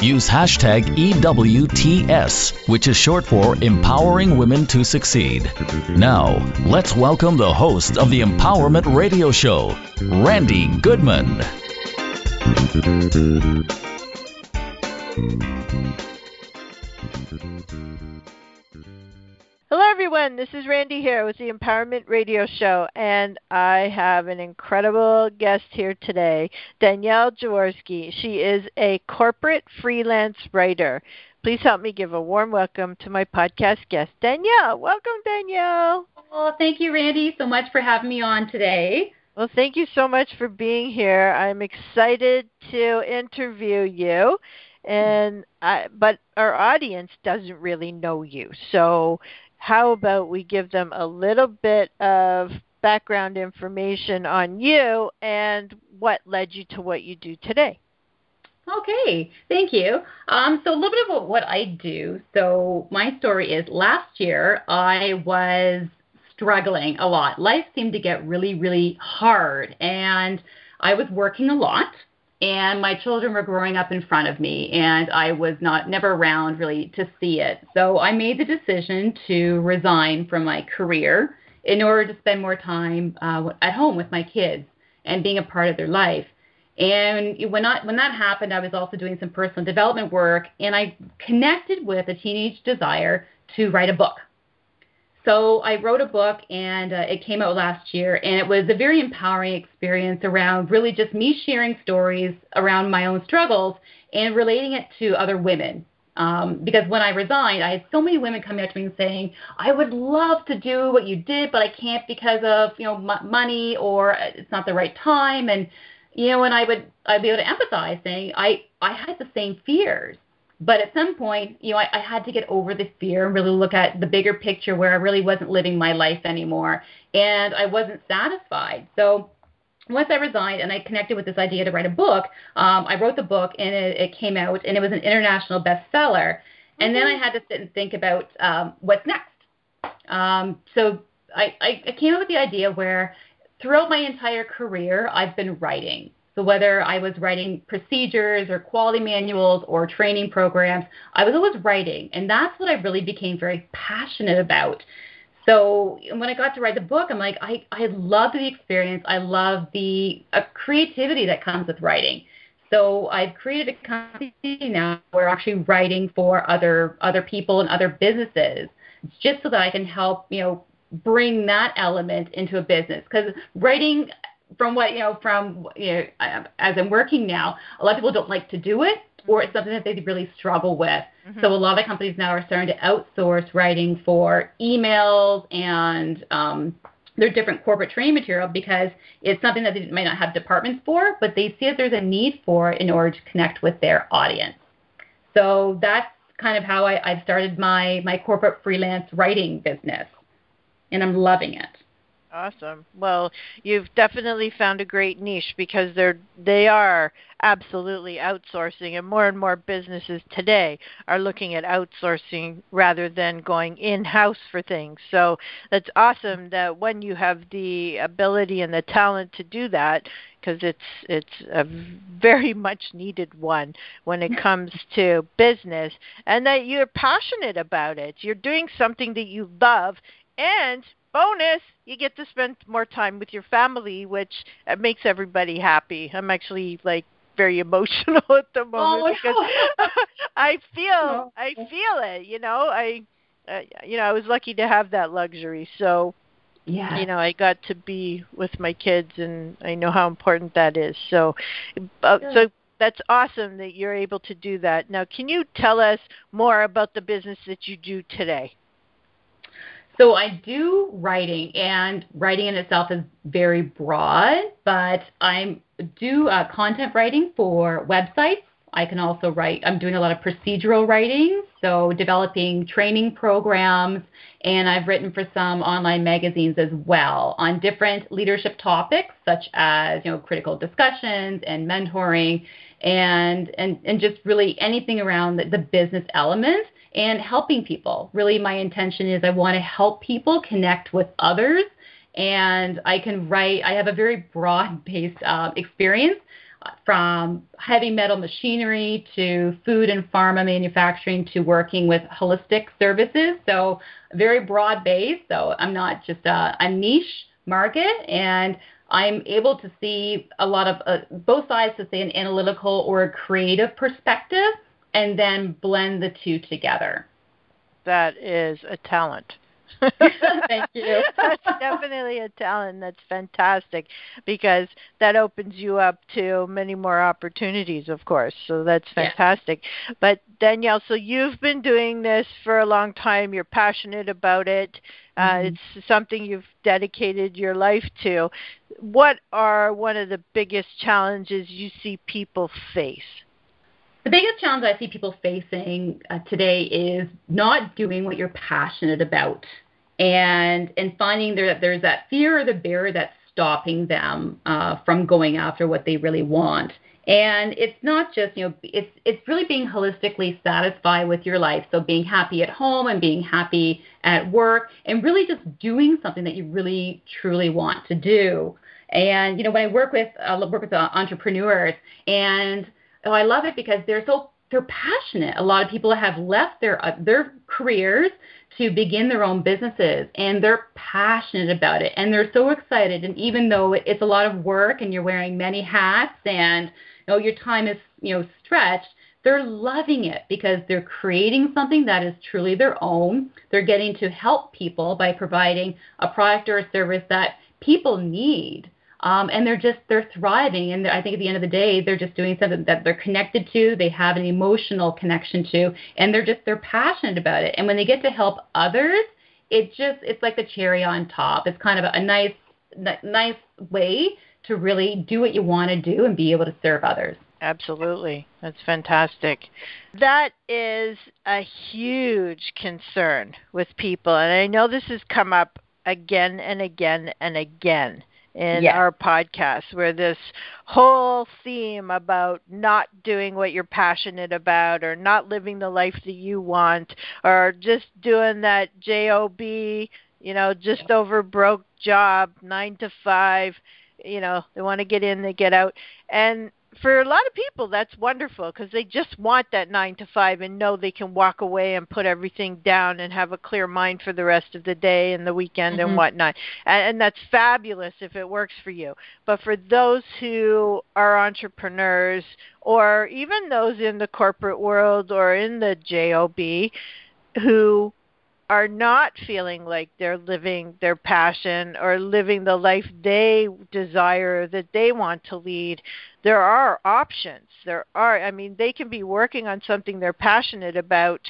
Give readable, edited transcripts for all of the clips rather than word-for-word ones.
Use hashtag EWTS, which is short for Empowering Women to Succeed. Now, let's welcome the host of the Empowerment Radio Show, Randy Goodman. Hello, everyone. This is Randy here with the Empowerment Radio Show, and I have an incredible guest here today, Danielle Jaworski. She is a corporate freelance writer. Please help me give a warm welcome to my podcast guest, Danielle. Welcome, Danielle. Well, thank you, Randy, so much for having me on today. Well, thank you so much for being here. I'm excited to interview you, but our audience doesn't really know you. So how about we give them a little bit of background information on you and what led you to what you do today? Okay, thank you. So a little bit about what I do. So my story is last year I was struggling a lot. Life seemed to get really, really hard, and I was working a lot, and my children were growing up in front of me, and I was never around really to see it. So I made the decision to resign from my career in order to spend more time at home with my kids and being a part of their life. And when that happened, I was also doing some personal development work, and I connected with a teenage desire to write a book. So I wrote a book, and it came out last year, and it was a very empowering experience around really just me sharing stories around my own struggles and relating it to other women. Because when I resigned, I had so many women coming up to me and saying, I would love to do what you did, but I can't because of money, or it's not the right time. And and I'd be able to empathize, saying I had the same fears, but at some point, I had to get over the fear and really look at the bigger picture where I really wasn't living my life anymore, and I wasn't satisfied. So once I resigned and I connected with this idea to write a book, I wrote the book, and it came out, and it was an international bestseller. Mm-hmm. And then I had to sit and think about what's next. So I came up with the idea where throughout my entire career, I've been writing. So whether I was writing procedures or quality manuals or training programs, I was always writing. And that's what I really became very passionate about. So when I got to write the book, I'm like, I love the experience. I love the creativity that comes with writing. So I've created a company now where I'm actually writing for other people and other businesses, just so that I can help, bring that element into a business, because writing as I'm working now, a lot of people don't like to do it, or it's something that they really struggle with. Mm-hmm. So a lot of companies now are starting to outsource writing for emails and their different corporate training material, because it's something that they might not have departments for, but they see that there's a need for in order to connect with their audience. So that's kind of how I've started my corporate freelance writing business. And I'm loving it. Awesome. Well, you've definitely found a great niche, because they are absolutely outsourcing, and more businesses today are looking at outsourcing rather than going in-house for things. So that's awesome that when you have the ability and the talent to do that, because it's a very much needed one when it comes to business, and that you're passionate about it. You're doing something that you love. And bonus, you get to spend more time with your family, which makes everybody happy. I'm actually very emotional at the moment because I feel it. I was lucky to have that luxury. So, yeah, I got to be with my kids, and I know how important that is. So, so that's awesome that you're able to do that. Now, can you tell us more about the business that you do today? So I do writing, and writing in itself is very broad, but I do content writing for websites. I can also write, I'm doing a lot of procedural writing so developing training programs, and I've written for some online magazines as well on different leadership topics such as, critical discussions and mentoring and just really anything around the business element and helping people. Really, my intention is I want to help people connect with others, and I have a very broad-based experience from heavy metal machinery to food and pharma manufacturing to working with holistic services. So very broad-based. So I'm not just a niche market, and I'm able to see a lot of both sides, to say an analytical or a creative perspective, and then blend the two together. That is a talent. Thank you. That's definitely a talent. That's fantastic, because that opens you up to many more opportunities, of course. So that's fantastic. Yeah. But Danielle, so you've been doing this for a long time. You're passionate about it. It's something you've dedicated your life to. What are one of the biggest challenges you see people face? The biggest challenge I see people facing today is not doing what you're passionate about, and finding that there's that fear or the barrier that's stopping them from going after what they really want. And it's not just, it's really being holistically satisfied with your life. So being happy at home and being happy at work and really just doing something that you really, truly want to do. And, when I work with entrepreneurs, and I love it because they're passionate. A lot of people have left their careers to begin their own businesses, and they're passionate about it, and they're so excited. And even though it's a lot of work, and you're wearing many hats, and your time is stretched, they're loving it because they're creating something that is truly their own. They're getting to help people by providing a product or a service that people need. And they're thriving. And I think at the end of the day, they're just doing something that they're connected to, they have an emotional connection to, and they're passionate about it. And when they get to help others, it's like the cherry on top. It's kind of a nice way to really do what you want to do and be able to serve others. Absolutely. That's fantastic. That is a huge concern with people. And I know this has come up again and again and again in our podcast, where this whole theme about not doing what you're passionate about, or not living the life that you want, or just doing that J-O-B, just over broke job, 9 to 5, they want to get in, they get out. And for a lot of people, that's wonderful, because they just want that 9 to 5 and know they can walk away and put everything down and have a clear mind for the rest of the day and the weekend and whatnot. And that's fabulous if it works for you. But for those who are entrepreneurs, or even those in the corporate world or in the J-O-B, who are not feeling like they're living their passion or living the life they desire, that they want to lead, there are options. They can be working on something they're passionate about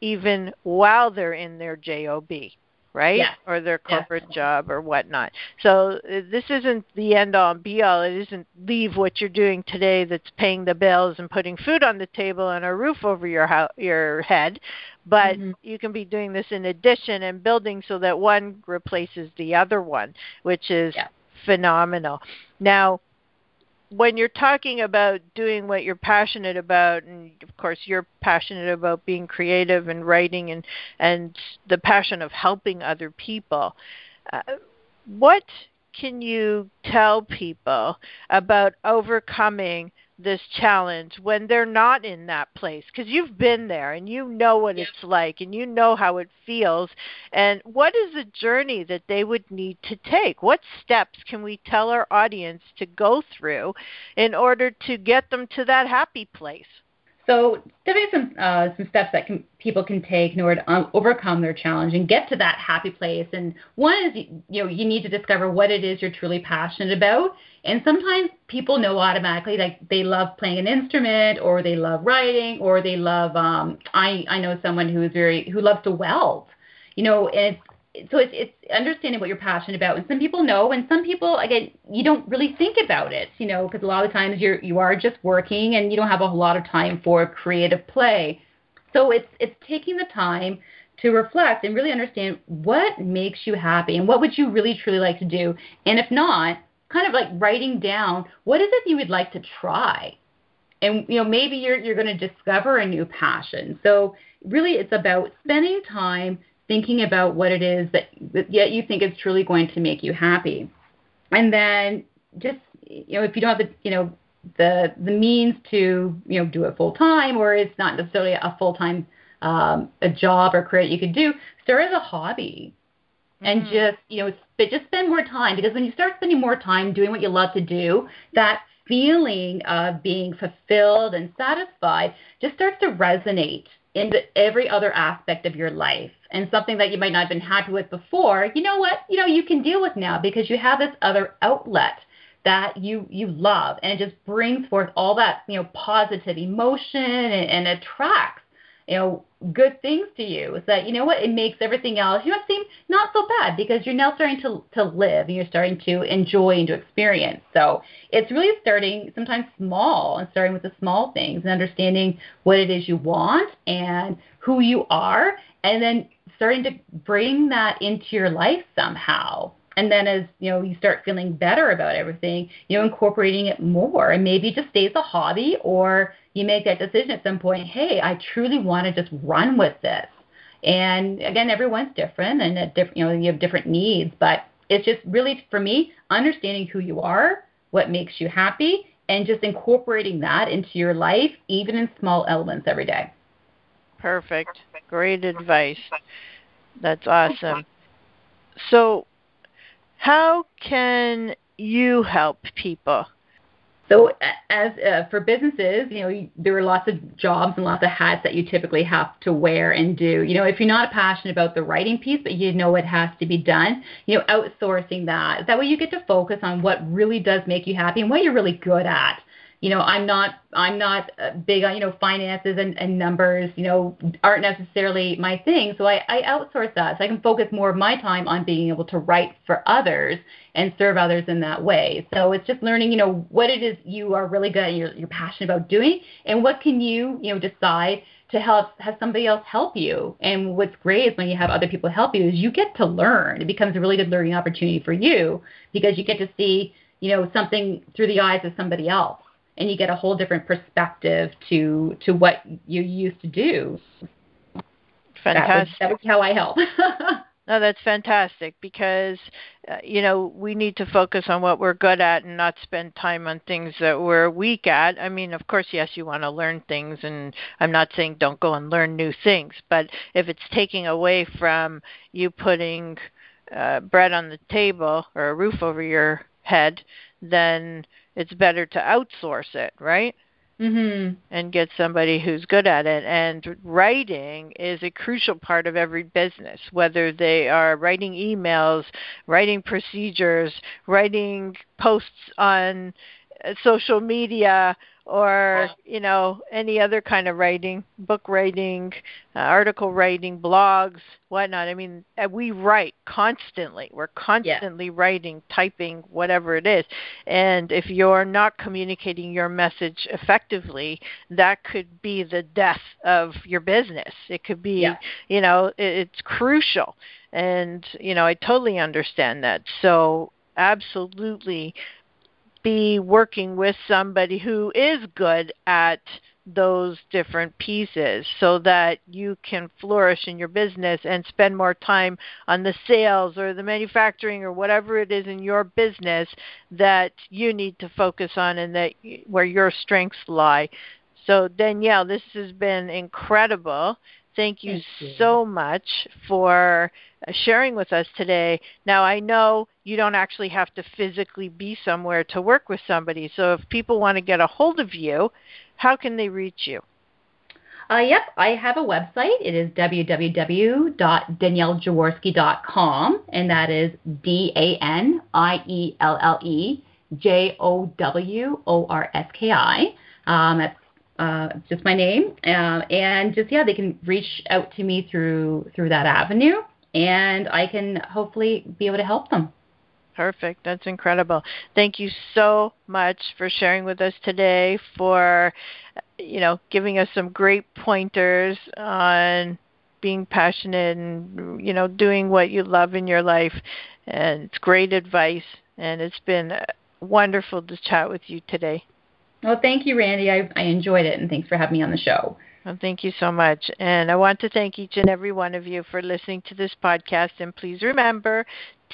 even while they're in their J-O-B, right? Yeah. Or their corporate job or whatnot. So this isn't the end all and be all. It isn't leave what you're doing today that's paying the bills and putting food on the table and a roof over your head. But you can be doing this in addition and building so that one replaces the other one, which is phenomenal. Now, when you're talking about doing what you're passionate about, and of course you're passionate about being creative and writing and the passion of helping other people, what can you tell people about overcoming this challenge when they're not in that place? Because you've been there and you know what it's like and you know how it feels. And what is the journey that they would need to take? What steps can we tell our audience to go through in order to get them to that happy place? So there's some steps that people can take in order to overcome their challenge and get to that happy place. And one is, you need to discover what it is you're truly passionate about. And sometimes people know automatically, like they love playing an instrument, or they love writing, or they love, I know someone who loves to weld, and it's understanding what you're passionate about. And some people know, and some people, again, you don't really think about it, because a lot of times you are just working and you don't have a whole lot of time for creative play. So it's taking the time to reflect and really understand what makes you happy and what would you really truly like to do. And if not, kind of like writing down what is it you would like to try. And, you know, maybe you're going to discover a new passion. So really it's about spending time thinking about what it is that you think is truly going to make you happy. And then just, you know, if you don't have the, you know, the means to, you know, do it full time, or it's not necessarily a full time a job or career that you could do, start as a hobby. And just, you know, just spend more time, because when you start spending more time doing what you love to do, that feeling of being fulfilled and satisfied just starts to resonate into every other aspect of your life. And something that you might not have been happy with before, you know what, you know, you can deal with now because you have this other outlet that you love, and it just brings forth all that, you know, positive emotion and attracts, you know, good things to you. It's that, you know what, it makes everything else, you know, seem not so bad, because you're now starting to live and you're starting to enjoy and to experience. So it's really starting sometimes small and starting with the small things and understanding what it is you want and who you are, and then starting to bring that into your life somehow. And then as, you know, you start feeling better about everything, you know, incorporating it more. And maybe it just stays a hobby, or you make that decision at some point, hey, I truly want to just run with this. And, again, everyone's different, and you know, you have different needs. But it's just really, for me, understanding who you are, what makes you happy, and just incorporating that into your life, even in small elements every day. Perfect. Great advice. That's awesome. So, how can you help people? So as for businesses, you know, there are lots of jobs and lots of hats that you typically have to wear and do. You know, if you're not passionate about the writing piece, but you know it has to be done, you know, outsourcing that. That way you get to focus on what really does make you happy and what you're really good at. You know, I'm not big on, you know, finances and numbers, you know, aren't necessarily my thing. So I outsource that, so I can focus more of my time on being able to write for others and serve others in that way. So it's just learning, you know, what it is you are really good at, you're passionate about doing, and what can you, you know, decide to help, have somebody else help you. And what's great is when you have other people help you is you get to learn. It becomes a really good learning opportunity for you, because you get to see, you know, something through the eyes of somebody else. And you get a whole different perspective to what you used to do. Fantastic. That was how I help. No, that's fantastic, because, you know, we need to focus on what we're good at and not spend time on things that we're weak at. I mean, of course, yes, you want to learn things, and I'm not saying don't go and learn new things, but if it's taking away from you putting bread on the table or a roof over your head, then it's better to outsource it, right? Mm-hmm. And get somebody who's good at it. And writing is a crucial part of every business, whether they are writing emails, writing procedures, writing posts on social media, or, you know, any other kind of writing, book writing, article writing, blogs, whatnot. I mean, we write constantly. We're constantly writing, typing, whatever it is. And if you're not communicating your message effectively, that could be the death of your business. It could be, you know, it's crucial. And, you know, I totally understand that. So absolutely be working with somebody who is good at those different pieces, so that you can flourish in your business and spend more time on the sales or the manufacturing or whatever it is in your business that you need to focus on and that where your strengths lie. So, Danielle, this has been incredible. Thank you so much for sharing with us today. Now, I know you don't actually have to physically be somewhere to work with somebody. So if people want to get a hold of you, how can they reach you? Yep, I have a website. It is www.daniellejaworski.com, and that is DanielleJaworski. That's just my name, and just, they can reach out to me through that avenue, and I can hopefully be able to help them. Perfect. That's incredible. Thank you so much for sharing with us today, for you know, giving us some great pointers on being passionate and, you know, doing what you love in your life. And it's great advice. And it's been wonderful to chat with you today. Well, thank you, Randy. I enjoyed it, and thanks for having me on the show. Well, thank you so much. And I want to thank each and every one of you for listening to this podcast. And please remember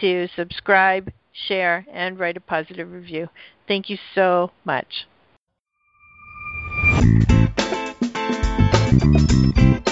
to subscribe, share, and write a positive review. Thank you so much.